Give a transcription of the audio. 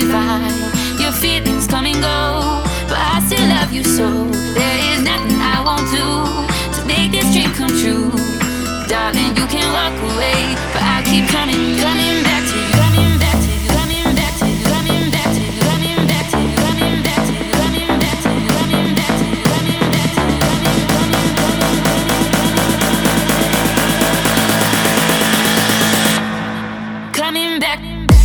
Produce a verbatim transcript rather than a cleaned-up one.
divine. Your feelings come and go, but I still love you so. There is nothing I won't do to make this dream come true. Darling, you can walk away, but I keep coming, coming back to you. Coming back to you, coming back to you, coming back to you, coming back to you, coming back to you, coming back to you, coming back to you, coming back to you, coming back to you, coming back.